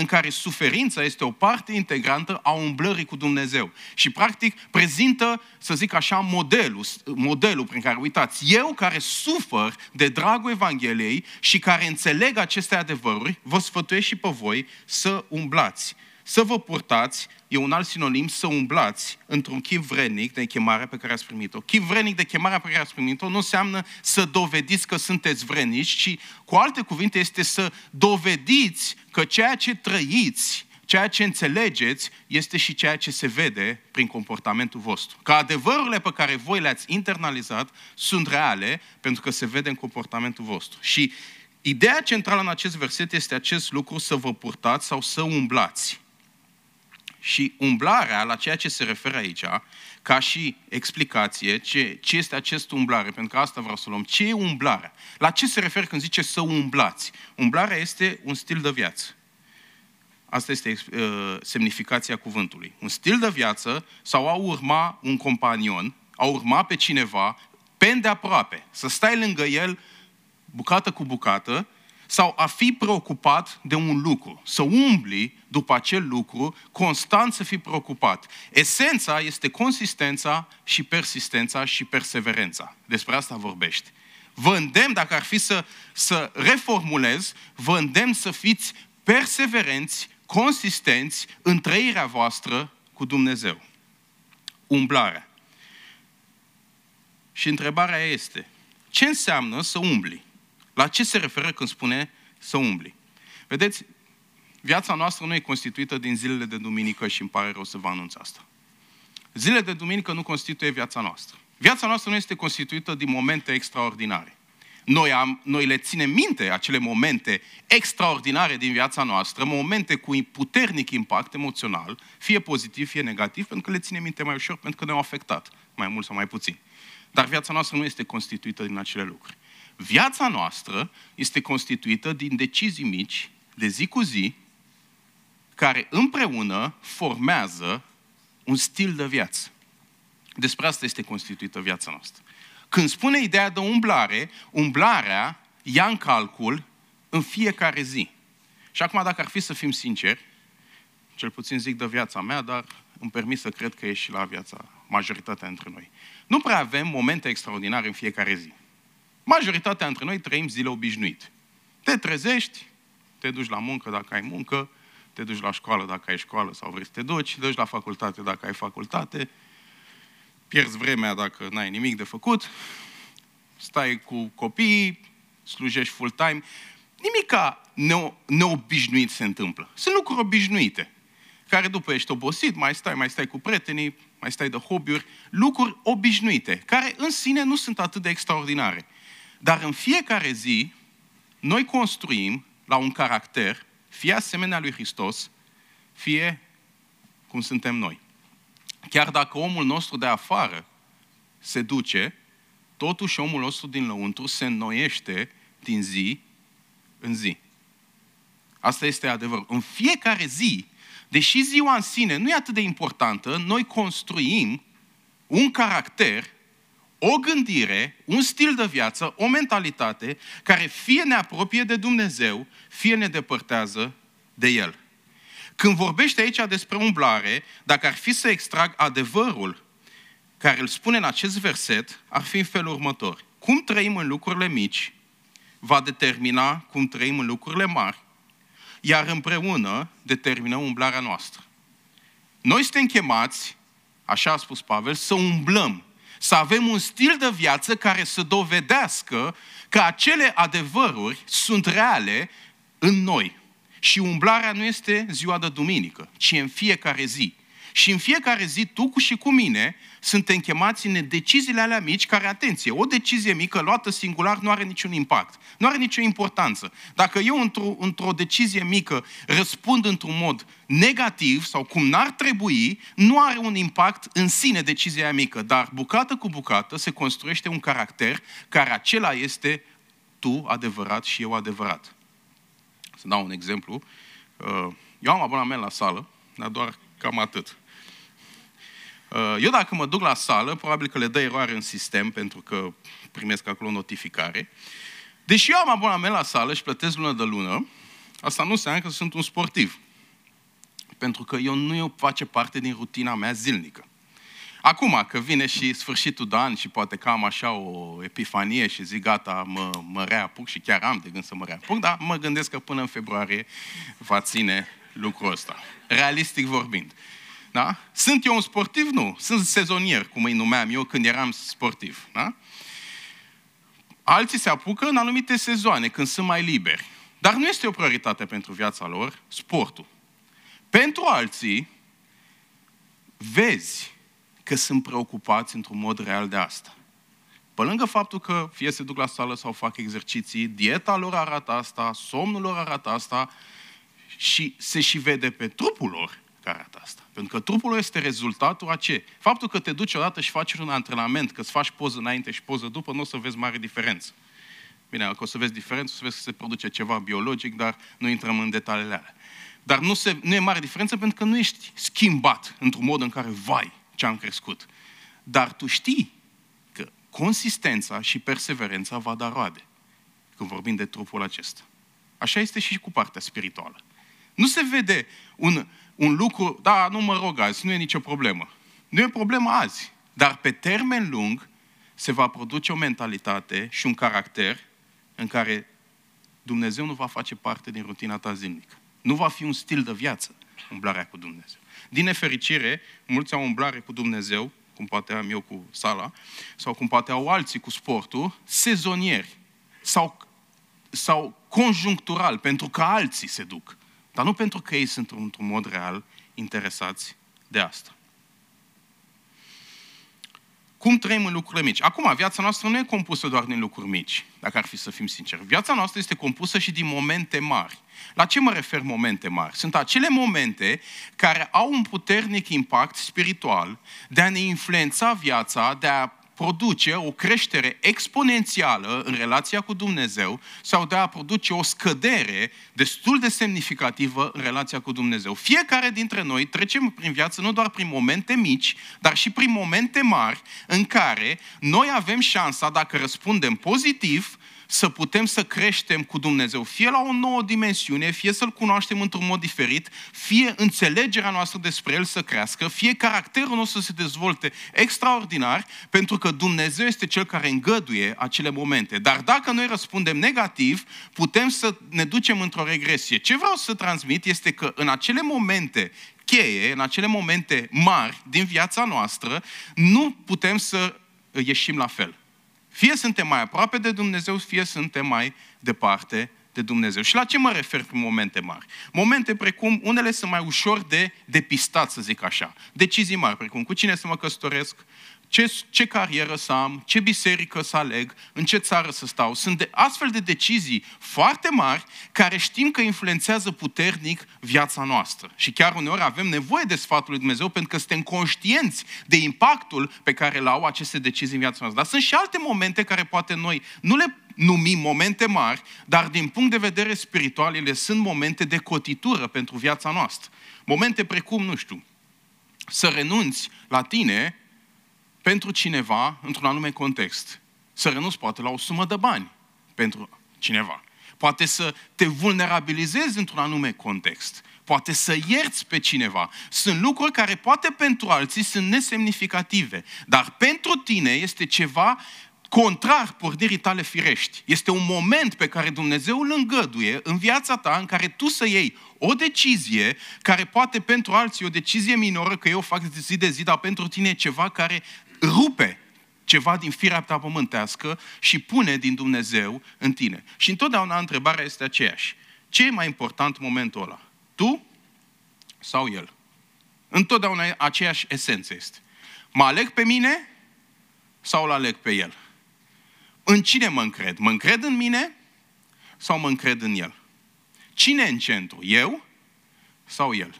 în care suferința este o parte integrantă a umblării cu Dumnezeu. Și practic prezintă, să zic așa, modelul prin care, uitați, eu care sufăr de dragul Evangheliei și care înțeleg aceste adevăruri, vă sfătuiesc și pe voi să umblați. Să vă purtați, e un alt sinonim, să umblați într-un chip vrednic de chemarea pe care ați primit-o. Chip vrednic de chemarea pe care ați primit-o nu înseamnă să dovediți că sunteți vrednici, ci cu alte cuvinte este să dovediți că ceea ce trăiți, ceea ce înțelegeți, este și ceea ce se vede prin comportamentul vostru. Că adevărurile pe care voi le-ați internalizat sunt reale pentru că se vede în comportamentul vostru. Și ideea centrală în acest verset este acest lucru, să vă purtați sau să umblați. Și umblarea, la ceea ce se referă aici, ca și explicație, ce este acest umblare, pentru că asta vreau să luăm. Ce e umblarea? La ce se referă când zice să umblați? Umblarea este un stil de viață. Asta este semnificația cuvântului. Un stil de viață sau a urma un companion, a urma pe cineva, pe îndeaproape, să stai lângă el, bucată cu bucată, sau a fi preocupat de un lucru, să umbli după acel lucru, constant să fii preocupat. Esența este consistența și persistența și perseverența. Despre asta vorbești. Vă îndemn, dacă ar fi să reformulez, vă îndemn să fiți perseverenți, consistenți în trăirea voastră cu Dumnezeu. Umblarea. Și întrebarea este, ce înseamnă să umbli? La ce se referă când spune să umbli? Vedeți, viața noastră nu e constituită din zilele de duminică și îmi pare rău să vă anunț asta. Zilele de duminică nu constituie viața noastră. Viața noastră nu este constituită din momente extraordinare. Noi le ținem minte acele momente extraordinare din viața noastră, momente cu puternic impact emoțional, fie pozitiv, fie negativ, pentru că le ținem minte mai ușor, pentru că ne-au afectat, mai mult sau mai puțin. Dar viața noastră nu este constituită din acele lucruri. Viața noastră este constituită din decizii mici, de zi cu zi, care împreună formează un stil de viață. Despre asta este constituită viața noastră. Când spune ideea de umblare, umblarea ia în calcul în fiecare zi. Și acum, dacă ar fi să fim sinceri, cel puțin zic de viața mea, dar îmi permit să cred că e și la viața majoritatea dintre noi. Nu prea avem momente extraordinare în fiecare zi. Majoritatea dintre noi trăim zile obișnuite. Te trezești, te duci la muncă dacă ai muncă, te duci la școală dacă ai școală sau vrei să te duci, te duci la facultate dacă ai facultate, pierzi vremea dacă n-ai nimic de făcut, stai cu copiii, slujești full-time. Nimica neobișnuit se întâmplă. Sunt lucruri obișnuite, care după ești obosit, mai stai cu prietenii, mai stai de hobby-uri, lucruri obișnuite, care în sine nu sunt atât de extraordinare. Dar în fiecare zi, noi construim la un caracter, fie asemenea lui Hristos, fie cum suntem noi. Chiar dacă omul nostru de afară se duce, totuși omul nostru din lăuntru se înnoiește din zi în zi. Asta este adevărul. În fiecare zi, deși ziua în sine nu e atât de importantă, noi construim un caracter, o gândire, un stil de viață, o mentalitate care fie ne apropie de Dumnezeu, fie ne depărtează de El. Când vorbește aici despre umblare, dacă ar fi să extrag adevărul care îl spune în acest verset, ar fi în felul următor. Cum trăim în lucrurile mici va determina cum trăim în lucrurile mari, iar împreună determinăm umblarea noastră. Noi suntem chemați, așa a spus Pavel, să umblăm, să avem un stil de viață care să dovedească că acele adevăruri sunt reale în noi. Și umblarea nu este ziua de duminică, ci în fiecare zi. Și în fiecare zi, tu și cu mine, suntem chemați în deciziile alea mici care, atenție, o decizie mică luată singular nu are niciun impact, nu are nicio importanță. Dacă eu într-o decizie mică răspund într-un mod negativ sau cum n-ar trebui, nu are un impact în sine decizia mică, dar bucată cu bucată se construiește un caracter care acela este tu adevărat și eu adevărat. Să dau un exemplu. Eu am abonament la sală, dar doar cam atât. Eu dacă mă duc la sală, probabil că le dă eroare în sistem, pentru că primesc acolo notificare. Deși eu am abonament la sală și plătesc lună de lună, asta nu înseamnă că sunt un sportiv. pentru că eu nu face parte din rutina mea zilnică. Acum, că vine și sfârșitul de an și poate că am așa o epifanie și zic gata, mă reapuc și chiar am de gând să mă reapuc, dar mă gândesc că până în februarie va ține lucrul ăsta, realistic vorbind. Da? Sunt eu un sportiv? Nu. Sunt sezonier, cum îi numeam eu când eram sportiv. Da? Alții se apucă în anumite sezoane, când sunt mai liberi. Dar nu este o prioritate pentru viața lor sportul. Pentru alții, vezi că sunt preocupați într-un mod real de asta. Pe lângă faptul că fie se duc la sală sau fac exerciții, dieta lor arată asta, somnul lor arată asta și se și vede pe trupul lor că arată asta. Pentru că trupul lor este rezultatul a ce? Faptul că te duci odată și faci un antrenament, că îți faci poză înainte și poză după, nu o să vezi mare diferență. Bine, dacă o să vezi diferență, o să vezi că se produce ceva biologic, dar nu intrăm în detaliile alea. Dar nu e mare diferență pentru că nu ești schimbat într-un mod în care, vai, ce am crescut. Dar tu știi că consistența și perseverența va da roade când vorbim de trupul acesta. Așa este și cu partea spirituală. Nu se vede un lucru, da, nu mă rog azi, nu e nicio problemă. Nu e problemă azi, dar pe termen lung se va produce o mentalitate și un caracter în care Dumnezeu nu va face parte din rutina ta zilnică. Nu va fi un stil de viață, umblarea cu Dumnezeu. Din nefericire, mulți au umblare cu Dumnezeu, cum poate am eu cu sala, sau cum poate au alții cu sportul, sezonieri sau conjunctural, pentru că alții se duc. Dar nu pentru că ei sunt într-un mod real interesați de asta. Cum trăim în lucrurile mici? Acum, viața noastră nu e compusă doar din lucruri mici, dacă ar fi să fim sinceri. Viața noastră este compusă și din momente mari. La ce mă refer momente mari? Sunt acele momente care au un puternic impact spiritual de a ne influența viața, de a produce o creștere exponențială în relația cu Dumnezeu sau de a produce o scădere destul de semnificativă în relația cu Dumnezeu. Fiecare dintre noi trecem prin viață nu doar prin momente mici, dar și prin momente mari în care noi avem șansa, dacă răspundem pozitiv, să putem să creștem cu Dumnezeu, fie la o nouă dimensiune, fie să-L cunoaștem într-un mod diferit, fie înțelegerea noastră despre El să crească, fie caracterul nostru să se dezvolte extraordinar, pentru că Dumnezeu este Cel care îngăduie acele momente. Dar dacă noi răspundem negativ, putem să ne ducem într-o regresie. Ce vreau să transmit este că în acele momente cheie, în acele momente mari din viața noastră, nu putem să ieșim la fel. Fie suntem mai aproape de Dumnezeu, fie suntem mai departe de Dumnezeu. Și la ce mă refer prin momente mari? Momente precum, unele sunt mai ușor de depistat, să zic așa. Decizii mari, precum cu cine să mă căsătoresc, ce carieră să am, ce biserică să aleg, în ce țară să stau. Sunt astfel de decizii foarte mari care știm că influențează puternic viața noastră. Și chiar uneori avem nevoie de sfatul lui Dumnezeu pentru că suntem conștienți de impactul pe care îl au aceste decizii în viața noastră. Dar sunt și alte momente care poate noi nu le numim momente mari, dar din punct de vedere spiritual ele sunt momente de cotitură pentru viața noastră. Momente precum, nu știu, să renunți la tine pentru cineva, într-un anume context. Să renunți poate la o sumă de bani pentru cineva. Poate să te vulnerabilizezi într-un anume context. Poate să ierți pe cineva. Sunt lucruri care poate pentru alții sunt nesemnificative, dar pentru tine este ceva contrar pornirii tale firești. Este un moment pe care Dumnezeu îl îngăduie în viața ta în care tu să iei o decizie care poate pentru alții e o decizie minoră, că eu fac zi de zi, dar pentru tine e ceva care rupe ceva din firea ta pământească și pune din Dumnezeu în tine. Și întotdeauna întrebarea este aceeași. Ce e mai important în momentul ăla? Tu sau el? Întotdeauna aceeași esență este. Mă aleg pe mine sau îl aleg pe el? În cine mă încred? Mă încred în mine sau mă încred în el? Cine în centru? Eu sau el?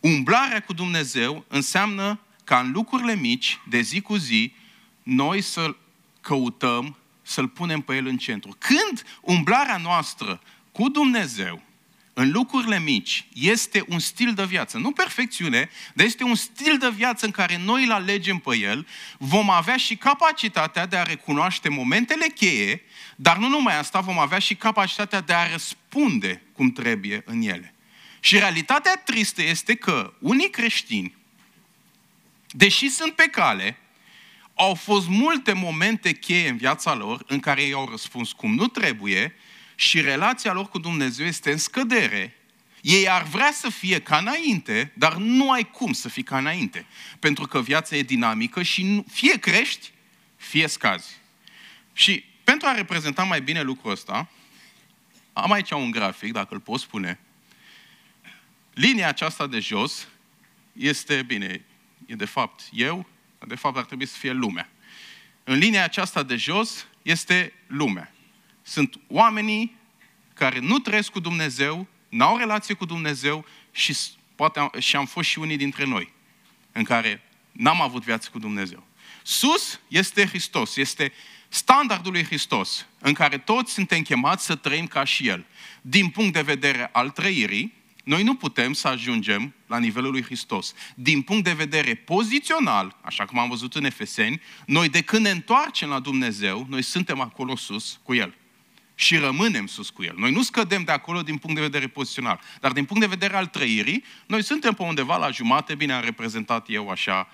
Umblarea cu Dumnezeu înseamnă ca în lucrurile mici, de zi cu zi, noi să-L căutăm, să-L punem pe El în centru. Când umblarea noastră cu Dumnezeu în lucrurile mici este un stil de viață, nu perfecțiune, dar este un stil de viață în care noi îl alegem pe El, vom avea și capacitatea de a recunoaște momentele cheie, dar nu numai asta, vom avea și capacitatea de a răspunde cum trebuie în ele. Și realitatea tristă este că unii creștini, deși sunt pe cale, au fost multe momente cheie în viața lor în care ei au răspuns cum nu trebuie și relația lor cu Dumnezeu este în scădere. Ei ar vrea să fie ca înainte, dar nu ai cum să fii ca înainte. Pentru că viața e dinamică și fie crești, fie scazi. Și pentru a reprezenta mai bine lucrul ăsta, am aici un grafic, dacă îl pot spune. Linia aceasta de jos este, bine, e de fapt eu, de fapt ar trebui să fie lumea. În linia aceasta de jos este lumea. Sunt oamenii care nu trăiesc cu Dumnezeu, n-au relație cu Dumnezeu și poate și am fost și unii dintre noi în care n-am avut viață cu Dumnezeu. Sus este Hristos, este standardul lui Hristos în care toți suntem chemați să trăim ca și El. Din punct de vedere al trăirii, noi nu putem să ajungem la nivelul lui Hristos. Din punct de vedere pozițional, așa cum am văzut în Efeseni, noi de când ne întoarcem la Dumnezeu, noi suntem acolo sus cu El. Și rămânem sus cu El. Noi nu scădem de acolo din punct de vedere pozițional. Dar din punct de vedere al trăirii, noi suntem pe undeva la jumate, bine am reprezentat eu așa,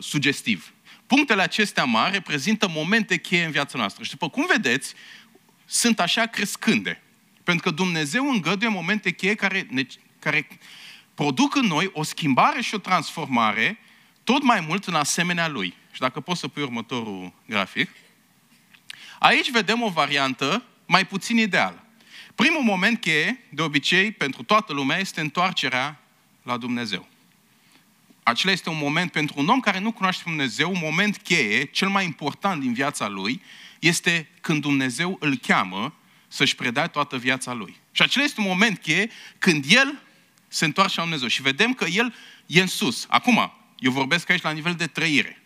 sugestiv. Punctele acestea mari reprezintă momente cheie în viața noastră. Și după cum vedeți, sunt așa crescânde. Pentru că Dumnezeu îngăduie momente cheie care produc în noi o schimbare și o transformare tot mai mult în asemenea Lui. Și dacă poți să pui următorul grafic. Aici vedem o variantă mai puțin ideală. Primul moment cheie, de obicei, pentru toată lumea, este întoarcerea la Dumnezeu. Acela este un moment pentru un om care nu cunoaște Dumnezeu, un moment cheie, cel mai important din viața lui, este când Dumnezeu îl cheamă să-și predea toată viața lui. Și acela este un moment cheie când el se întoarce la Dumnezeu. Și vedem că el e în sus. Acum, eu vorbesc aici la nivel de trăire.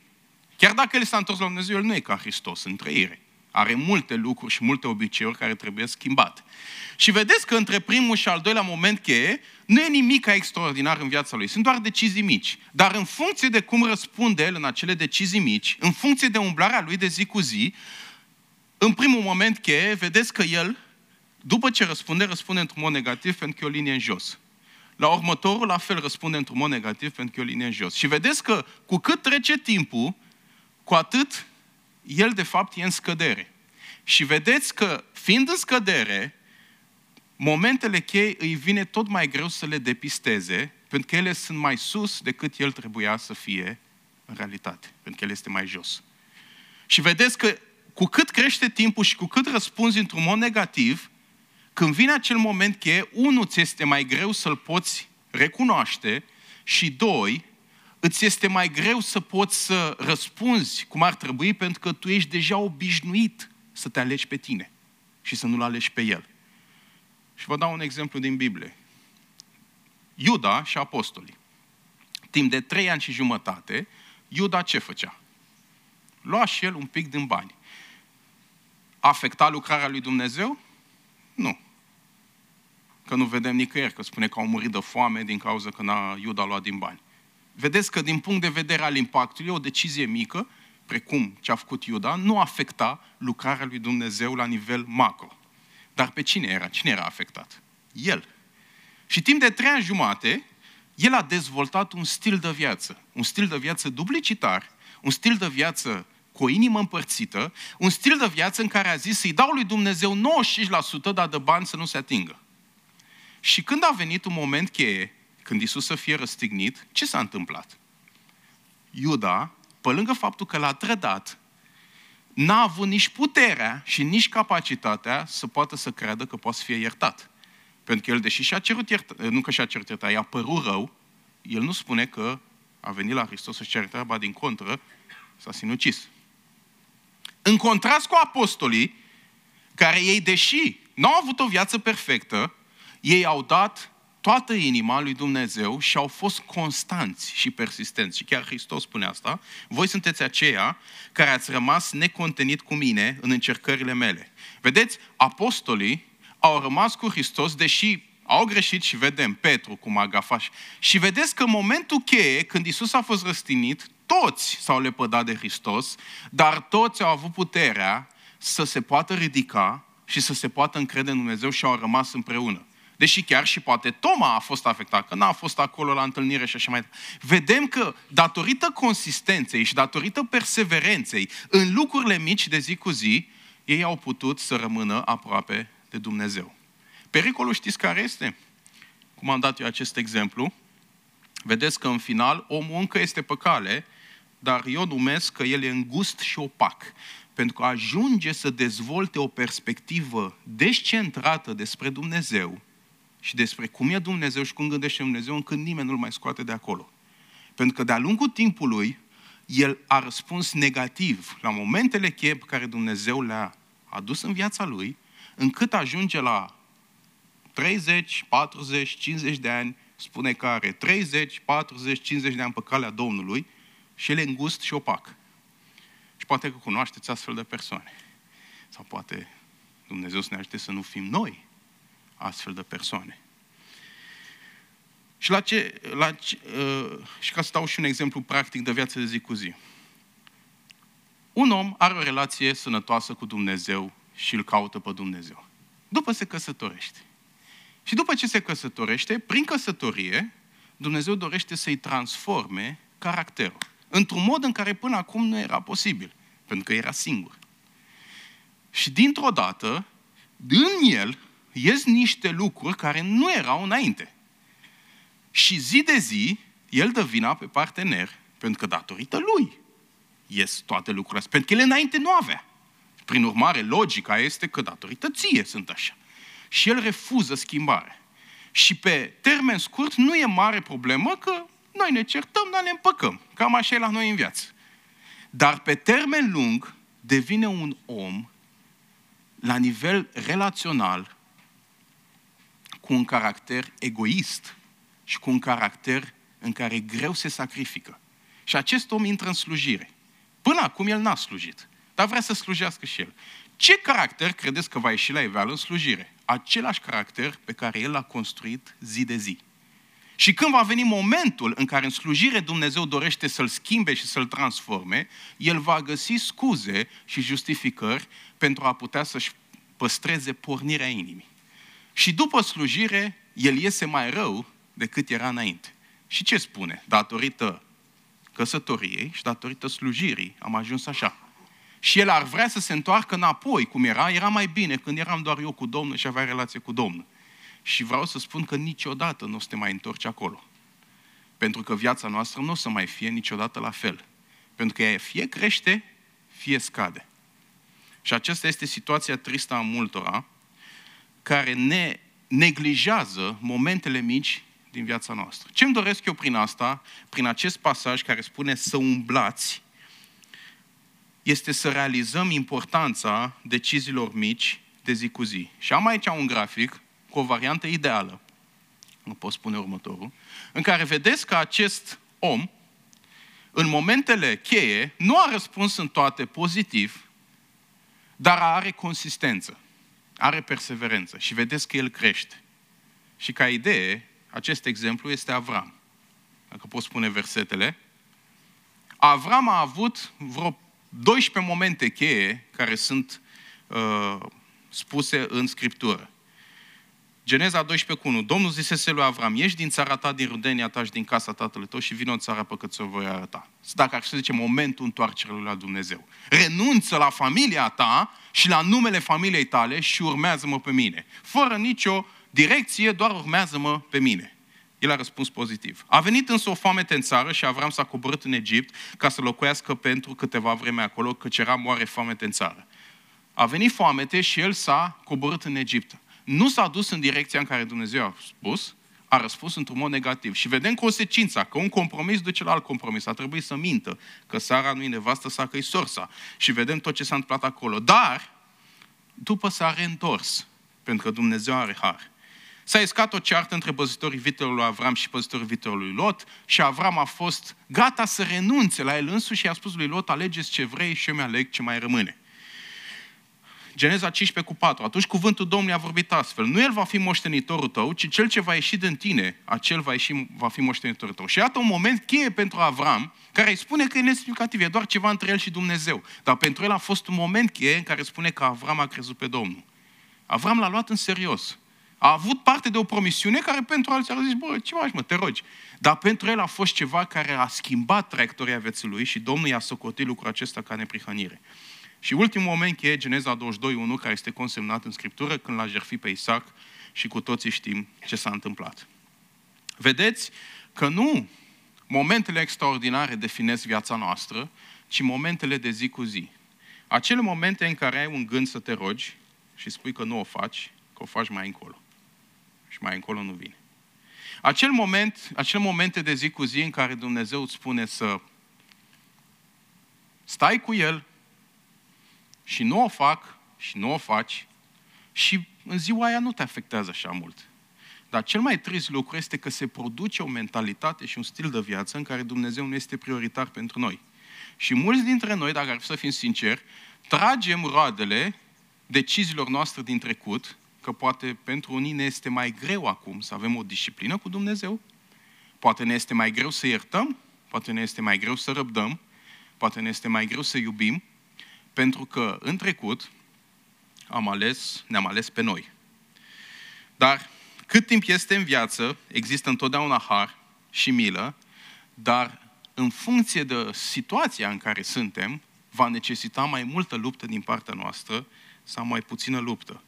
Chiar dacă el s-a întors la Dumnezeu, el nu e ca Hristos în trăire. Are multe lucruri și multe obiceiuri care trebuie schimbate. Și vedeți că între primul și al doilea moment cheie, nu e nimic extraordinar în viața lui. Sunt doar decizii mici. Dar în funcție de cum răspunde el în acele decizii mici, în funcție de umblarea lui de zi cu zi, în primul moment cheie, vedeți că el, după ce răspunde într-un mod negativ pentru că e o linie în jos. La următorul, la fel, răspunde într-un mod negativ pentru că e o linie în jos. Și vedeți că cu cât trece timpul, cu atât el, de fapt, e în scădere. Și vedeți că, fiind în scădere, momentele cheie îi vine tot mai greu să le depisteze, pentru că ele sunt mai sus decât el trebuia să fie în realitate, pentru că el este mai jos. Și vedeți că, cu cât crește timpul și cu cât răspunzi într-un mod negativ, când vine acel moment cheie, unu, ți este mai greu să-l poți recunoaște și doi, îți este mai greu să poți să răspunzi cum ar trebui pentru că tu ești deja obișnuit să te alegi pe tine și să nu-l alegi pe el. Și vă dau un exemplu din Biblie. Iuda și apostolii. Timp de 3 ani și jumătate, Iuda ce făcea? Lua și el un pic din bani. Afecta lucrarea lui Dumnezeu? Nu. Că nu vedem nicăieri că spune că au murit de foame din cauza că Iuda a luat din bani. Vedeți că din punct de vedere al impactului, o decizie mică, precum ce a făcut Iuda, nu afecta lucrarea lui Dumnezeu la nivel macro. Dar pe cine era? Cine era afectat? El. Și timp de 3 ani jumate, el a dezvoltat un stil de viață. Un stil de viață duplicitar, un stil de viață cu o inimă împărțită, un stil de viață în care a zis să-i dau lui Dumnezeu 95%, dar de bani să nu se atingă. Și când a venit un moment cheie, când Iisus să fie răstignit, ce s-a întâmplat? Iuda, pe lângă faptul că l-a trădat, n-a avut nici puterea și nici capacitatea să poată să creadă că poate să fie iertat. Pentru că el, deși și-a cerut iertare, nu că și-a cerut iertare, i-a părut rău, el nu spune că a venit la Hristos să-și cere treaba, din contră, s-a sinucis. În contrast cu apostolii, care ei, deși n-au avut o viață perfectă, ei au dat toată inima lui Dumnezeu și au fost constanți și persistenți. Și chiar Hristos spune asta. Voi sunteți aceia care ați rămas necontenit cu mine în încercările mele. Vedeți, apostolii au rămas cu Hristos, deși au greșit și vedem Petru cum a gafat. Și vedeți că în momentul cheie, când Iisus a fost răstignit, toți s-au lepădat de Hristos, dar toți au avut puterea să se poată ridica și să se poată încrede în Dumnezeu și au rămas împreună. Deși chiar și poate Toma a fost afectat, că n-a fost acolo la întâlnire și așa mai departe. Vedem că datorită consistenței și datorită perseverenței în lucrurile mici de zi cu zi, ei au putut să rămână aproape de Dumnezeu. Pericolul știți care este? Cum am dat eu acest exemplu, vedeți că în final omul încă este pe cale, dar eu numesc că el e îngust și opac, pentru că ajunge să dezvolte o perspectivă descentrată despre Dumnezeu și despre cum e Dumnezeu și cum gândește Dumnezeu, încât nimeni nu-l mai scoate de acolo. Pentru că de-a lungul timpului, el a răspuns negativ la momentele cheie pe care Dumnezeu le-a adus în viața lui, încât ajunge la 30, 40, 50 de ani, spune că are 30, 40, 50 de ani pe calea Domnului și el e îngust și opac. Și poate că cunoașteți astfel de persoane. Sau poate Dumnezeu să ne ajute să nu fim noi astfel de persoane. Și, și ca să dau și un exemplu practic de viață de zi cu zi. Un om are o relație sănătoasă cu Dumnezeu și îl caută pe Dumnezeu. După se căsătorește. Și după ce se căsătorește, prin căsătorie, Dumnezeu dorește să-i transforme caracterul. Într-un mod în care până acum nu era posibil, pentru că era singur. Și dintr-o dată, din el, ies niște lucruri care nu erau înainte. Și zi de zi, el dă vina pe partener, pentru că datorită lui ies toate lucrurile astea, pentru că ele înainte nu avea. Prin urmare, logica este că datorită ție sunt așa. Și el refuză schimbare. Și pe termen scurt nu e mare problemă că noi ne certăm, dar ne împăcăm. Cam așa e la noi în viață. Dar pe termen lung devine un om la nivel relațional cu un caracter egoist și cu un caracter în care greu se sacrifică. Și acest om intră în slujire. Până acum el n-a slujit, dar vrea să slujească și el. Ce caracter credeți că va ieși la iveală în slujire? Același caracter pe care el l-a construit zi de zi. Și când va veni momentul în care în slujire Dumnezeu dorește să-l schimbe și să-l transforme, el va găsi scuze și justificări pentru a putea să-și păstreze pornirea inimii. Și după slujire, el iese mai rău decât era înainte. Și ce spune? Datorită căsătoriei și datorită slujirii am ajuns așa. Și el ar vrea să se întoarcă înapoi, cum era, era mai bine când eram doar eu cu Domnul și avea relație cu Domnul. Și vreau să spun că niciodată nu o să te mai întorci acolo. Pentru că viața noastră nu o să mai fie niciodată la fel. Pentru că ea fie crește, fie scade. Și aceasta este situația tristă a multora care ne neglijează momentele mici din viața noastră. Ce-mi doresc eu prin asta, prin acest pasaj care spune să umblați, este să realizăm importanța deciziilor mici de zi cu zi. Și am aici un grafic cu o variantă ideală, nu pot spune următorul, în care vedeți că acest om, în momentele cheie, nu a răspuns în toate pozitiv, dar are consistență, are perseverență și vedeți că el crește. Și ca idee, acest exemplu este Avram. Dacă pot spune versetele, Avram a avut vreo 12 momente cheie care sunt spuse în Scriptură. Geneza 12:1. Domnul zisese lui Avram, ieși din țara ta, din rudenia ta și din casa tatălui tău și vină în țara pe cât ți-o voi arăta. Dacă ar fi să zice momentul întoarcerii la Dumnezeu. Renunță la familia ta și la numele familiei tale și urmează-mă pe mine. Fără nicio direcție, doar urmează-mă pe mine. El a răspuns pozitiv. A venit însă o foamete în țară și Avram s-a coborât în Egipt ca să locuiască pentru câteva vreme acolo, căci era moare foamete în țară. A venit foamete și el s-a coborât în Egipt. Nu s-a dus în direcția în care Dumnezeu a spus, a răspuns într-un mod negativ. Și vedem consecința, că un compromis duce la alt compromis. A trebuit să mintă că Sara nu-i nevastă sa, că-i sorsa. Și vedem tot ce s-a întâmplat acolo. Dar, după s-a reîntors, pentru că Dumnezeu are har. S-a iscat o ceartă între păzitorii vitelor lui Avram și păzitorii vitelor lui Lot și Avram a fost gata să renunțe la el însuși și i-a spus lui Lot, alegeți ce vrei și eu mi-aleg ce mai rămâne. Geneza 15:4. Atunci cuvântul Domnului a vorbit astfel. Nu el va fi moștenitorul tău, ci cel ce va ieși din tine, acel va fi moștenitorul tău. Și iată un moment cheie pentru Avram, care îi spune că e nesemnificativ, e doar ceva între el și Dumnezeu. Dar pentru el a fost un moment cheie în care spune că Avram a crezut pe Domnul. Avram l-a luat în serios. A avut parte de o promisiune care pentru alții ar zice, bă, ce faci, mă, te rogi. Dar pentru el a fost ceva care a schimbat traiectoria vieții lui și Domnul i-a socotit lucrul acesta ca neprihănire. Și ultimul moment e Geneza 22:1, care este consemnat în Scriptură, când l-a jertfit pe Isaac și cu toții știm ce s-a întâmplat. Vedeți că nu momentele extraordinare definesc viața noastră, ci momentele de zi cu zi. Acele momente în care ai un gând să te rogi și spui că nu o faci, că o faci mai încolo. Și mai încolo nu vine. Acele momente de zi cu zi în care Dumnezeu îți spune să stai cu El și nu o fac și nu o faci și în ziua aia nu te afectează așa mult. Dar cel mai trist lucru este că se produce o mentalitate și un stil de viață în care Dumnezeu nu este prioritar pentru noi. Și mulți dintre noi, dacă ar fi să fim sinceri, tragem roadele deciziilor noastre din trecut, că poate pentru unii ne este mai greu acum să avem o disciplină cu Dumnezeu, poate ne este mai greu să iertăm, poate ne este mai greu să răbdăm, poate ne este mai greu să iubim, pentru că în trecut ne-am ales pe noi. Dar cât timp este în viață, există întotdeauna har și milă, dar în funcție de situația în care suntem, va necesita mai multă luptă din partea noastră sau mai puțină luptă.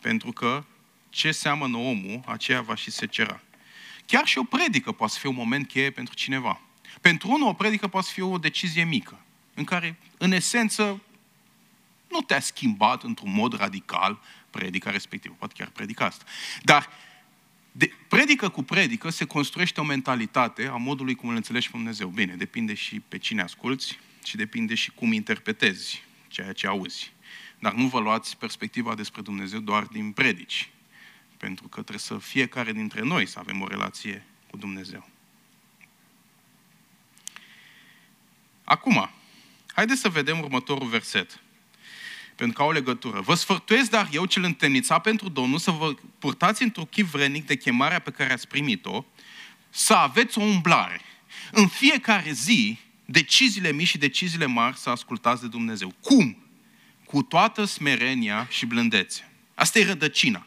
Pentru că ce seamănă omul, aceea va și secera. Chiar și o predică poate să fie un moment cheie pentru cineva. Pentru unul o predică poate să fie o decizie mică, în care, în esență, nu te-a schimbat într-un mod radical predica respectivă. Poate chiar predica asta. Dar predică cu predică se construiește o mentalitate a modului cum îl înțelegi pe Dumnezeu. Bine, depinde și pe cine asculți și depinde și cum interpretezi ceea ce auzi. Dar nu vă luați perspectiva despre Dumnezeu doar din predici. Pentru că trebuie să fiecare dintre noi să avem o relație cu Dumnezeu. Acum, haideți să vedem următorul verset. Pentru că au legătură. Vă sfătuiesc, dar eu cel întemnițat pentru Domnul, să vă purtați într-un chip vrednic de chemarea pe care ați primit-o, să aveți o umblare. În fiecare zi, deciziile mici și deciziile mari să ascultați de Dumnezeu. Cum? Cu toată smerenia și blândețe. Asta e rădăcina.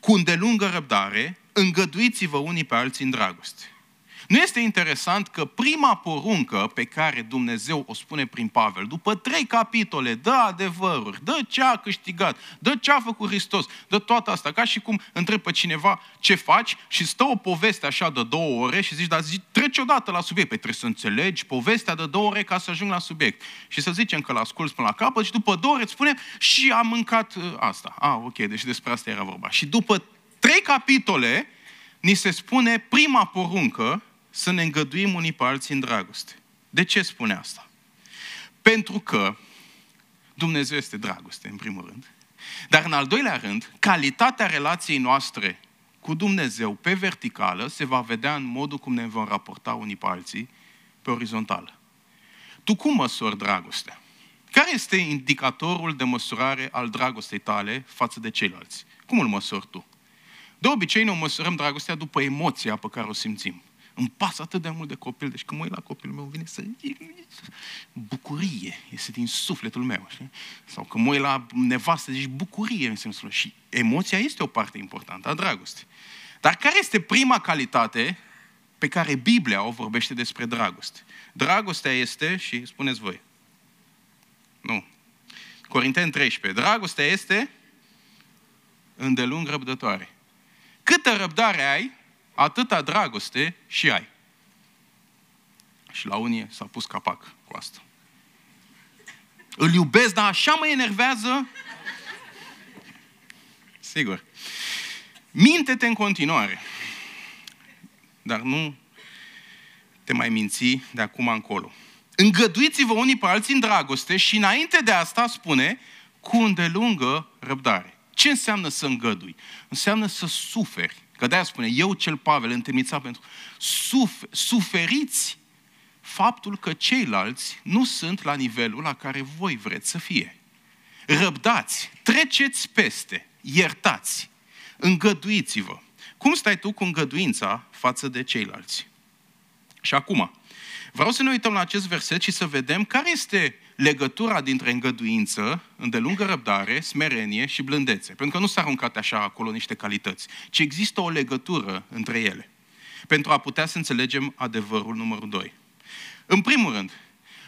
Cu îndelungă răbdare, îngăduiți-vă unii pe alții în dragoste. Nu este interesant că prima poruncă pe care Dumnezeu o spune prin Pavel, după 3 capitole, dă adevăruri, dă ce a câștigat, dă ce a făcut Hristos, dă toată asta, ca și cum întrebi pe cineva ce faci și stă o poveste așa de 2 ore și zici, dar treci odată la subiect. Păi trebuie să înțelegi povestea de 2 ore ca să ajung la subiect. Și să zicem că l-asculți până la capăt și după 2 ore îți spune și am mâncat asta. Ah, ok, deci despre asta era vorba. Și după 3 capitole ni se spune prima poruncă să ne îngăduim unii pe alții în dragoste. De ce spune asta? Pentru că Dumnezeu este dragoste, în primul rând. Dar în al doilea rând, calitatea relației noastre cu Dumnezeu pe verticală se va vedea în modul cum ne vom raporta unii pe alții pe orizontală. Tu cum măsori dragostea? Care este indicatorul de măsurare al dragostei tale față de ceilalți? Cum îl măsori tu? De obicei ne măsurăm dragostea după emoția pe care o simțim. Îmi pasă atât de mult de copil, deci când mă uit la copilul meu, vine să... bucurie, este din sufletul meu. Știi? Sau când mă uit la nevastă, deci bucurie în sensul. Și emoția este o parte importantă a dragostei. Dar care este prima calitate pe care Biblia o vorbește despre dragoste? Dragostea este, și spuneți voi, nu, Corinteni 13, dragostea este îndelung răbdătoare. Câtă răbdare ai, atâta dragoste și ai. Și la unii s-a pus capac cu asta. Îl iubesc, dar așa mă enervează. Sigur. Minte-te în continuare. Dar nu te mai minți de acum încolo. Îngăduiți-vă unii pe alții în dragoste și înainte de asta spune cu îndelungă răbdare. Ce înseamnă să îngădui? Înseamnă să suferi. Că de-aia spune, eu cel Pavel, întemnițat pentru... Suferiți faptul că ceilalți nu sunt la nivelul la care voi vreți să fie. Răbdați, treceți peste, iertați, îngăduiți-vă. Cum stai tu cu îngăduința față de ceilalți? Și acum, vreau să ne uităm la acest verset și să vedem care este legătura dintre îngăduință, îndelungă răbdare, smerenie și blândețe. Pentru că nu s-a aruncat așa acolo niște calități, ci există o legătură între ele. Pentru a putea să înțelegem adevărul numărul 2. În primul rând,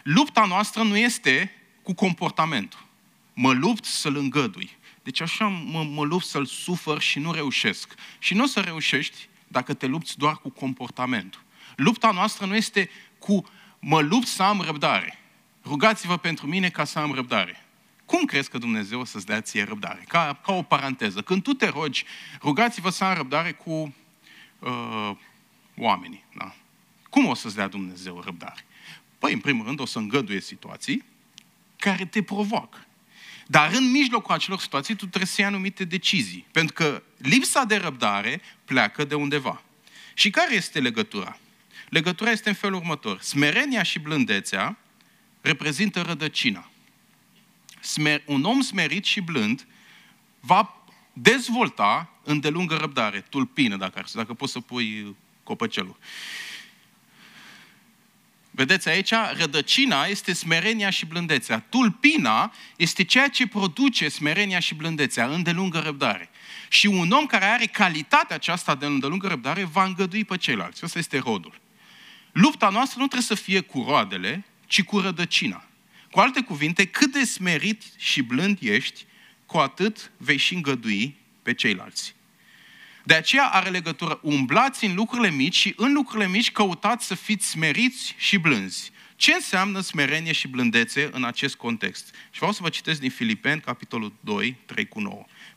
lupta noastră nu este cu comportamentul. Mă lupt să-l îngădui. Deci așa mă lupt să-l sufăr și nu reușesc. Și nu o să reușești dacă te lupți doar cu comportamentul. Lupta noastră nu este cu mă lupt să am răbdare. Rugați-vă pentru mine ca să am răbdare. Cum crezi că Dumnezeu o să-ți dea ție răbdare? Ca o paranteză. Când tu te rogi, rugați-vă să am răbdare cu oamenii. Da? Cum o să-ți dea Dumnezeu răbdare? Păi, în primul rând, o să îngăduie situații care te provoacă. Dar în mijlocul acelor situații, tu trebuie să iei anumite decizii. Pentru că lipsa de răbdare pleacă de undeva. Și care este legătura? Legătura este în felul următor. Smerenia și blândețea reprezintă rădăcina. Un om smerit și blând va dezvolta îndelungă răbdare, tulpină, dacă poți să pui copăcelul. Vedeți aici? Rădăcina este smerenia și blândețea. Tulpina este ceea ce produce smerenia și blândețea, îndelungă răbdare. Și un om care are calitatea aceasta de îndelungă răbdare va îngădui pe ceilalți. Asta este rodul. Lupta noastră nu trebuie să fie cu roadele, ci cu rădăcina. Cu alte cuvinte, cât de smerit și blând ești, cu atât vei și îngădui pe ceilalți. De aceea are legătură. Umblați în lucrurile mici și în lucrurile mici căutați să fiți smeriți și blânzi. Ce înseamnă smerenie și blândețe în acest context? Și vreau să vă citesc din Filipeni, capitolul 2, 3-9,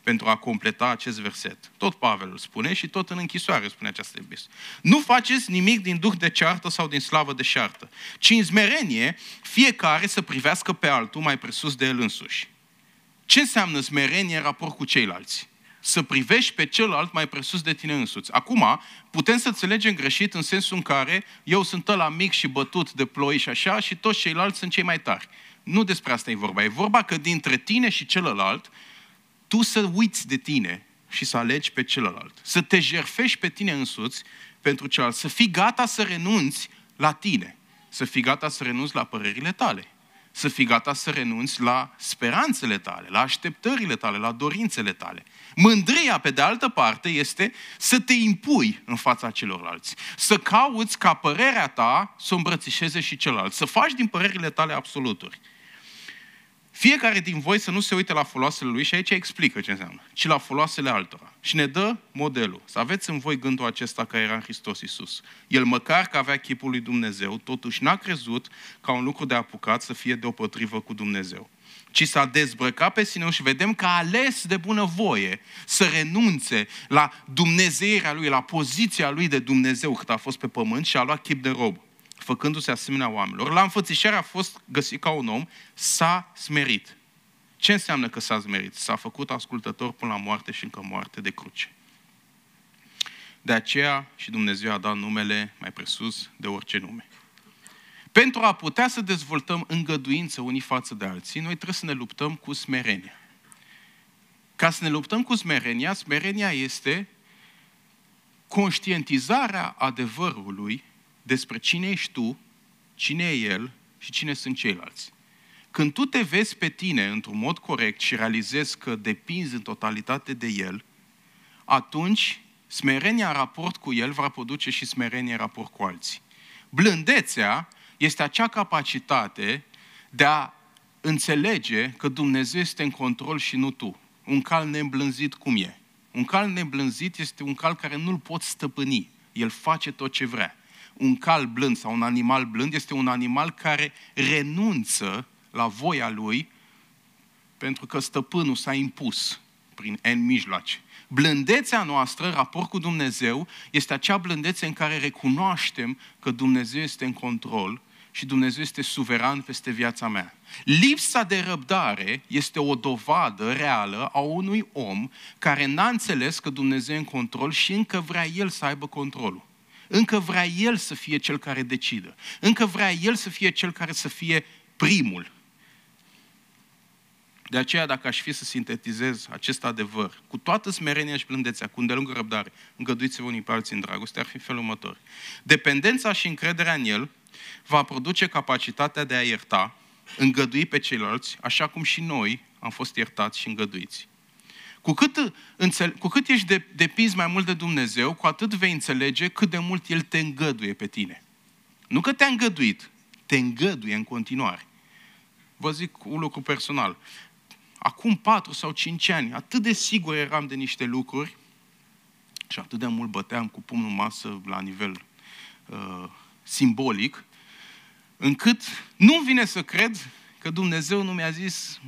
pentru a completa acest verset. Tot Pavel îl spune și tot în închisoare spune această epistola. Nu faceți nimic din duh de ceartă sau din slavă de șartă, ci în smerenie fiecare să privească pe altul mai presus de el însuși. Ce înseamnă smerenie în raport cu ceilalți? Să privești pe celălalt mai presus de tine însuți. Acum, putem să înțelegem greșit în sensul în care eu sunt ăla mic și bătut de ploi și așa și toți ceilalți sunt cei mai tari. Nu despre asta e vorba. E vorba că dintre tine și celălalt, tu să uiți de tine și să alegi pe celălalt. Să te jertfești pe tine însuți pentru celălalt. Să fii gata să renunți la tine. Să fii gata să renunți la părerile tale. Să fii gata să renunți la speranțele tale, la așteptările tale, la dorințele tale. Mândria, pe de altă parte, este să te impui în fața celorlalți. Să cauți ca părerea ta să îmbrățișeze și celălalt. Să faci din părerile tale absoluturi. Fiecare din voi să nu se uite la foloasele lui, și aici explică ce înseamnă, ci la foloasele altora. Și ne dă modelul. Să aveți în voi gândul acesta care era în Hristos Iisus. El, măcar că avea chipul lui Dumnezeu, totuși n-a crezut ca un lucru de apucat să fie deopotrivă cu Dumnezeu. Ci s-a dezbrăcat pe sine și vedem că a ales de bunăvoie să renunțe la dumnezeirea lui, la poziția lui de Dumnezeu cât a fost pe pământ și a luat chip de rob, făcându-se asemenea oamenilor. La înfățișare a fost găsit ca un om, s-a smerit. Ce înseamnă că s-a smerit? S-a făcut ascultător până la moarte și încă moarte de cruce. De aceea și Dumnezeu a dat numele mai presus de orice nume. Pentru a putea să dezvoltăm îngăduință unii față de alții, noi trebuie să ne luptăm cu smerenia. Ca să ne luptăm cu smerenia, smerenia este conștientizarea adevărului despre cine ești tu, cine e el și cine sunt ceilalți. Când tu te vezi pe tine într-un mod corect și realizezi că depinzi în totalitate de el, atunci smerenia în raport cu el va produce și smerenie în raport cu alții. Blândețea este acea capacitate de a înțelege că Dumnezeu este în control și nu tu. Un cal neîmblânzit cum e? Un cal neîmblânzit este un cal care nu-l poți stăpâni. El face tot ce vrea. Un cal blând sau un animal blând este un animal care renunță la voia lui pentru că stăpânul s-a impus prin N mijloace. Blândețea noastră, raport cu Dumnezeu, este acea blândețe în care recunoaștem că Dumnezeu este în control și Dumnezeu este suveran peste viața mea. Lipsa de răbdare este o dovadă reală a unui om care n-a înțeles că Dumnezeu e în control și încă vrea el să aibă controlul. Încă vrea el să fie cel care decidă. Încă vrea el să fie cel care să fie primul. De aceea, dacă aș fi să sintetizez acest adevăr, cu toată smerenia și blândețea, cu îndelungă răbdare, îngăduiți-vă unii pe alții în dragoste, ar fi felul următor. Dependența și încrederea în El va produce capacitatea de a ierta, îngădui pe ceilalți, așa cum și noi am fost iertați și îngăduiți. Cu cât ești depins mai mult de Dumnezeu, cu atât vei înțelege cât de mult El te îngăduie pe tine. Nu că te-a îngăduit, te îngăduie în continuare. Vă zic un lucru personal. Acum 4 sau 5 ani, atât de sigur eram de niște lucruri și atât de mult băteam cu pumnul în masă la nivel simbolic, încât nu-mi vine să cred că Dumnezeu nu mi-a zis: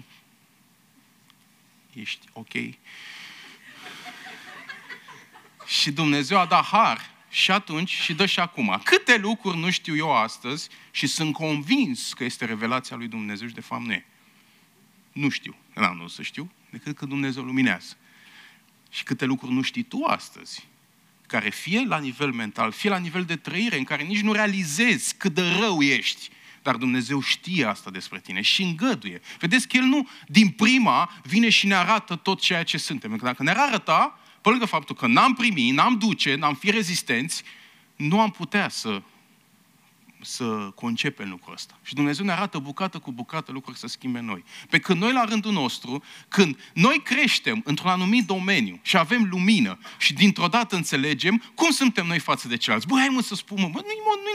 ești ok? Și Dumnezeu a dat har și atunci și dă și acum. Câte lucruri nu știu eu astăzi și sunt convins că este revelația lui Dumnezeu și de fapt nu e. Nu știu. N-am o să știu decât că Dumnezeu luminează. Și câte lucruri nu știi tu astăzi, care fie la nivel mental, fie la nivel de trăire, în care nici nu realizezi cât de rău ești, dar Dumnezeu știe asta despre tine și îngăduie. Vedeți că El nu din prima vine și ne arată tot ceea ce suntem. Pentru că dacă ne-ar arăta, pe lângă faptul că n-am primit, n-am duce, n-am fi rezistenți, nu am putea să concepem lucrul ăsta. Și Dumnezeu ne arată bucată cu bucată lucruri să schimbe noi. Pe când noi, la rândul nostru, când noi creștem într-un anumit domeniu și avem lumină și dintr-o dată înțelegem cum suntem noi față de ceilalți. Băi, hai mă să spun, nu-i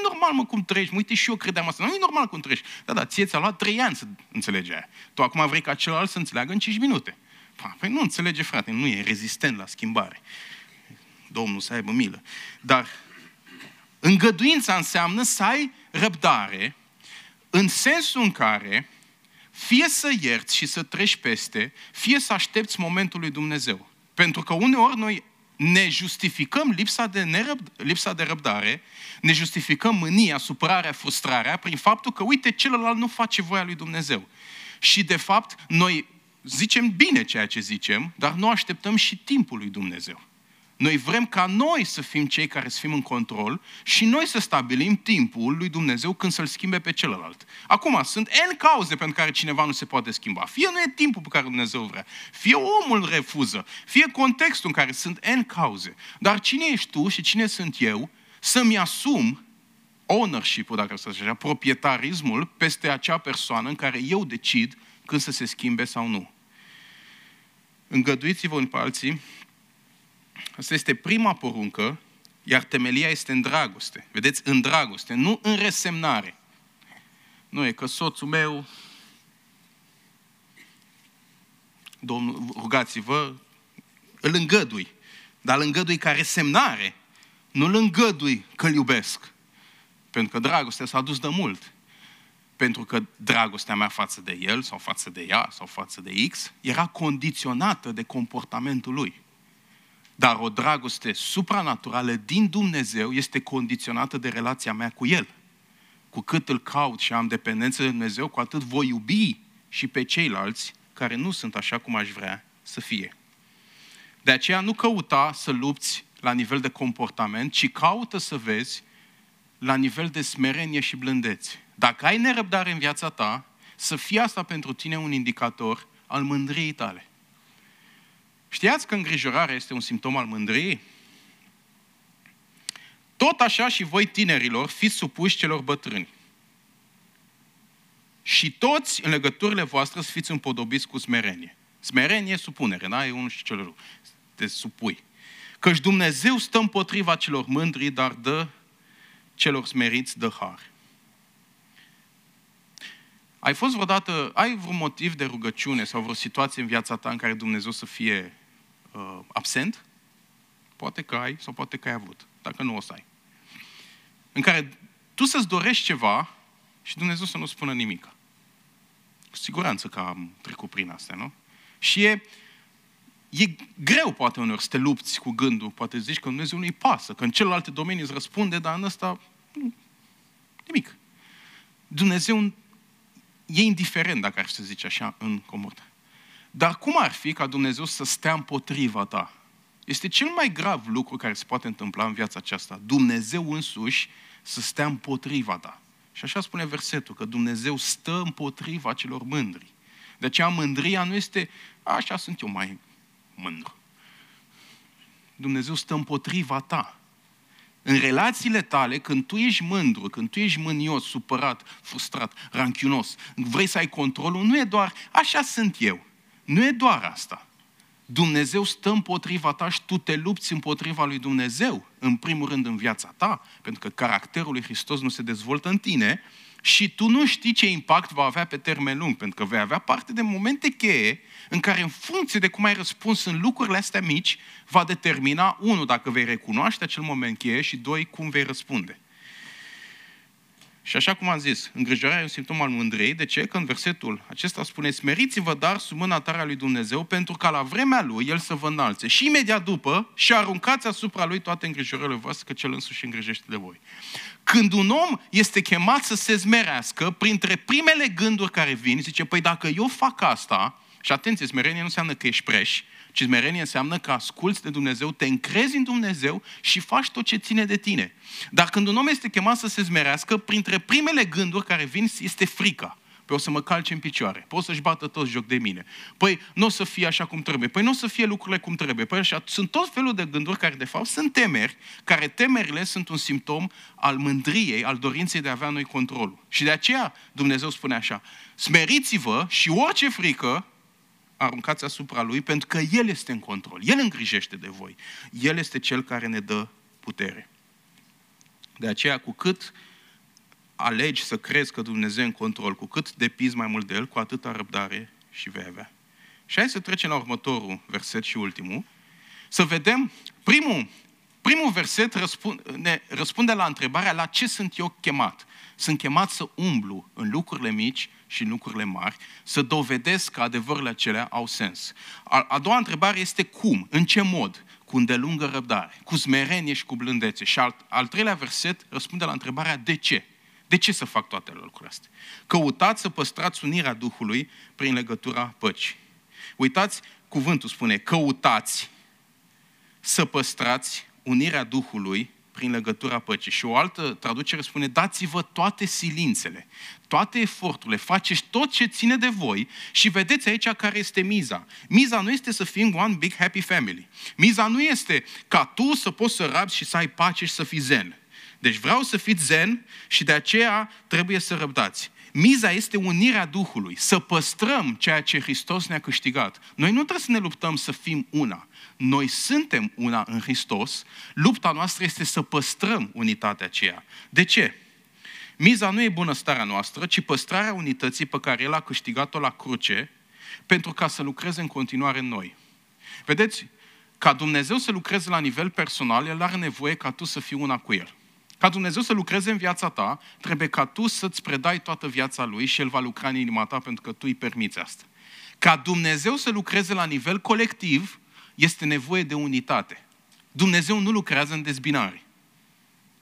normal mă cum treci, uite și eu credeam asta, nu-i normal cum treci. Da, ție ți-a luat 3 ani să înțelegi aia. Tu acum vrei ca celălalt să înțeleagă în 5 minute. Păi nu înțelege, frate, nu e rezistent la schimbare. Domnul să aibă milă. Dar îngăduința înseamnă să ai răbdare în sensul în care fie să ierți și să treci peste, fie să aștepți momentul lui Dumnezeu. Pentru că uneori noi ne justificăm lipsa de răbdare, ne justificăm mânia, supărarea, frustrarea prin faptul că, uite, celălalt nu face voia lui Dumnezeu. Și, de fapt, noi zicem bine ceea ce zicem, dar nu așteptăm și timpul lui Dumnezeu. Noi vrem ca noi să fim cei care să fim în control și noi să stabilim timpul lui Dumnezeu când să-l schimbe pe celălalt. Acum, sunt N cauze pentru care cineva nu se poate schimba. Fie nu e timpul pe care Dumnezeu vrea, fie omul refuză, fie contextul în care sunt N cauze. Dar cine ești tu și cine sunt eu să-mi asum ownership-ul, dacă să zic așa, proprietarismul peste acea persoană în care eu decid când să se schimbe sau nu. Îngăduiți-vă unii pe alții. Asta este prima poruncă, iar temelia este în dragoste. Vedeți? În dragoste, nu în resemnare. Nu e că soțul meu... Domnul, rugați-vă, îl îngădui. Dar îl îngădui ca resemnare. Nu îl îngădui că îl iubesc. Pentru că dragostea s-a dus de mult. Pentru că dragostea mea față de el, sau față de ea, sau față de X, era condiționată de comportamentul lui. Dar o dragoste supranaturală din Dumnezeu este condiționată de relația mea cu El. Cu cât îl caut și am dependență de Dumnezeu, cu atât voi iubi și pe ceilalți care nu sunt așa cum aș vrea să fie. De aceea nu căuta să lupți la nivel de comportament, ci caută să vezi la nivel de smerenie și blândețe. Dacă ai nerăbdare în viața ta, să fie asta pentru tine un indicator al mândriei tale. Știați că îngrijorarea este un simptom al mândriei? Tot așa și voi, tinerilor, fiți supuși celor bătrâni. Și toți, în legăturile voastre, să fiți împodobiți cu smerenie. Smerenie, supunere, da? E unul și celălalt. Te supui. Căci Dumnezeu stă împotriva celor mândri, dar dă celor smeriți dă har. Ai fost vreodată, ai vreun motiv de rugăciune sau vreo situație în viața ta în care Dumnezeu să fie absent? Poate că ai sau poate că ai avut, dacă nu o să ai. În care tu să-ți dorești ceva și Dumnezeu să nu spună nimic. Cu siguranță că am trecut prin astea, nu? Și e greu poate uneori să te lupți cu gândul, poate zici că Dumnezeu nu-i pasă, că în celelalte domenii îți răspunde, dar în ăsta nu, nimic. Dumnezeu e indiferent, dacă ar fi să zici așa, în comod. Dar cum ar fi ca Dumnezeu să stea împotriva ta? Este cel mai grav lucru care se poate întâmpla în viața aceasta. Dumnezeu însuși să stea împotriva ta. Și așa spune versetul, că Dumnezeu stă împotriva celor mândri, De aceea mândria nu este, așa sunt eu mai mândru. Dumnezeu stă împotriva ta. În relațiile tale, când tu ești mândru, când tu ești mânios, supărat, frustrat, ranchiunos, vrei să ai controlul, nu e doar așa sunt eu. Nu e doar asta. Dumnezeu stă împotriva ta și tu te lupți împotriva lui Dumnezeu, în primul rând în viața ta, pentru că caracterul lui Hristos nu se dezvoltă în tine și tu nu știi ce impact va avea pe termen lung, pentru că vei avea parte de momente cheie în care, în funcție de cum ai răspuns în lucrurile astea mici, va determina, unu, dacă vei recunoaște acel moment cheie și, doi, cum vei răspunde. Și așa cum am zis, îngrijorarea e un simptom al mândriei. De ce? Că în versetul acesta spune: smeriți-vă dar sub mâna tare a lui Dumnezeu, pentru ca la vremea lui El să vă înalțe. Și imediat după, și aruncați asupra lui toate îngrijorările voastre, că cel însuși îngrijește de voi. Când un om este chemat să se smerească, printre primele gânduri care vin, zice, păi dacă eu fac asta, și atenție, smerenie nu înseamnă că ești preș, ci smerenie înseamnă că asculți de Dumnezeu, te încrezi în Dumnezeu și faci tot ce ține de tine. Dar când un om este chemat să se smerească, printre primele gânduri care vin este frica. Păi o să mă calce în picioare, păi o să-și bată tot joc de mine, păi nu o să fie așa cum trebuie, păi nu o să fie lucrurile cum trebuie, păi așa. Sunt tot felul de gânduri care de fapt sunt temeri, care temerile sunt un simptom al mândriei, al dorinței de a avea noi controlul. Și de aceea Dumnezeu spune așa: smeriți-vă și orice frică aruncați asupra lui, pentru că El este în control. El îngrijește de voi. El este Cel care ne dă putere. De aceea, cu cât alegi să crezi că Dumnezeu e în control, cu cât depizi mai mult de El, cu atâta răbdare și vei avea. Și hai să trecem la următorul verset și ultimul. Să vedem, primul verset ne răspunde la întrebarea la ce sunt eu chemat. Sunt chemat să umblu în lucrurile mici și în lucrurile mari, să dovedesc că adevărurile acelea au sens. A doua întrebare este cum, în ce mod, cu îndelungă răbdare, cu smerenie și cu blândețe. Și al treilea verset răspunde la întrebarea de ce. De ce să fac toate lucrurile astea? Căutați să păstrați unirea Duhului prin legătura păcii. Uitați, cuvântul spune, căutați să păstrați unirea Duhului prin legătura păcii. Și o altă traducere spune, dați-vă toate silințele, toate eforturile, faceți tot ce ține de voi și vedeți aici care este miza. Miza nu este să fim one big happy family. Miza nu este ca tu să poți să rabzi și să ai pace și să fii zen. Deci vreau să fiți zen și de aceea trebuie să răbdați. Miza este unirea Duhului, să păstrăm ceea ce Hristos ne-a câștigat. Noi nu trebuie să ne luptăm să fim una. Noi suntem una în Hristos, lupta noastră este să păstrăm unitatea aceea. De ce? Miza nu e bunăstarea noastră, ci păstrarea unității pe care El a câștigat-o la cruce, pentru ca să lucreze în continuare în noi. Vedeți, ca Dumnezeu să lucreze la nivel personal, El are nevoie ca tu să fii una cu El. Ca Dumnezeu să lucreze în viața ta, trebuie ca tu să-ți predai toată viața Lui și El va lucra în inima ta pentru că tu îi permiți asta. Ca Dumnezeu să lucreze la nivel colectiv, este nevoie de unitate. Dumnezeu nu lucrează în dezbinare.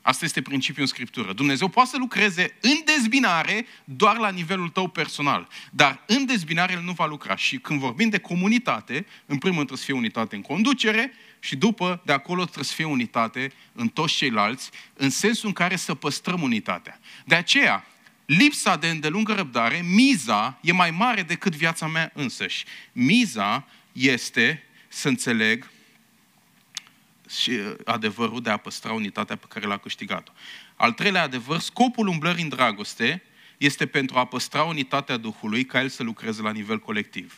Asta este principiul în Scriptură. Dumnezeu poate să lucreze în dezbinare doar la nivelul tău personal. Dar în dezbinare El nu va lucra. Și când vorbim de comunitate, în primul rând trebuie să fie unitate în conducere și după, de acolo trebuie să fie unitate în toți ceilalți, în sensul în care să păstrăm unitatea. De aceea, lipsa de îndelungă răbdare, miza, e mai mare decât viața mea însăși. Miza este să înțeleg și adevărul de a păstra unitatea pe care l-a câștigat-o. Al treilea adevăr, scopul umblării în dragoste este pentru a păstra unitatea Duhului ca El să lucreze la nivel colectiv.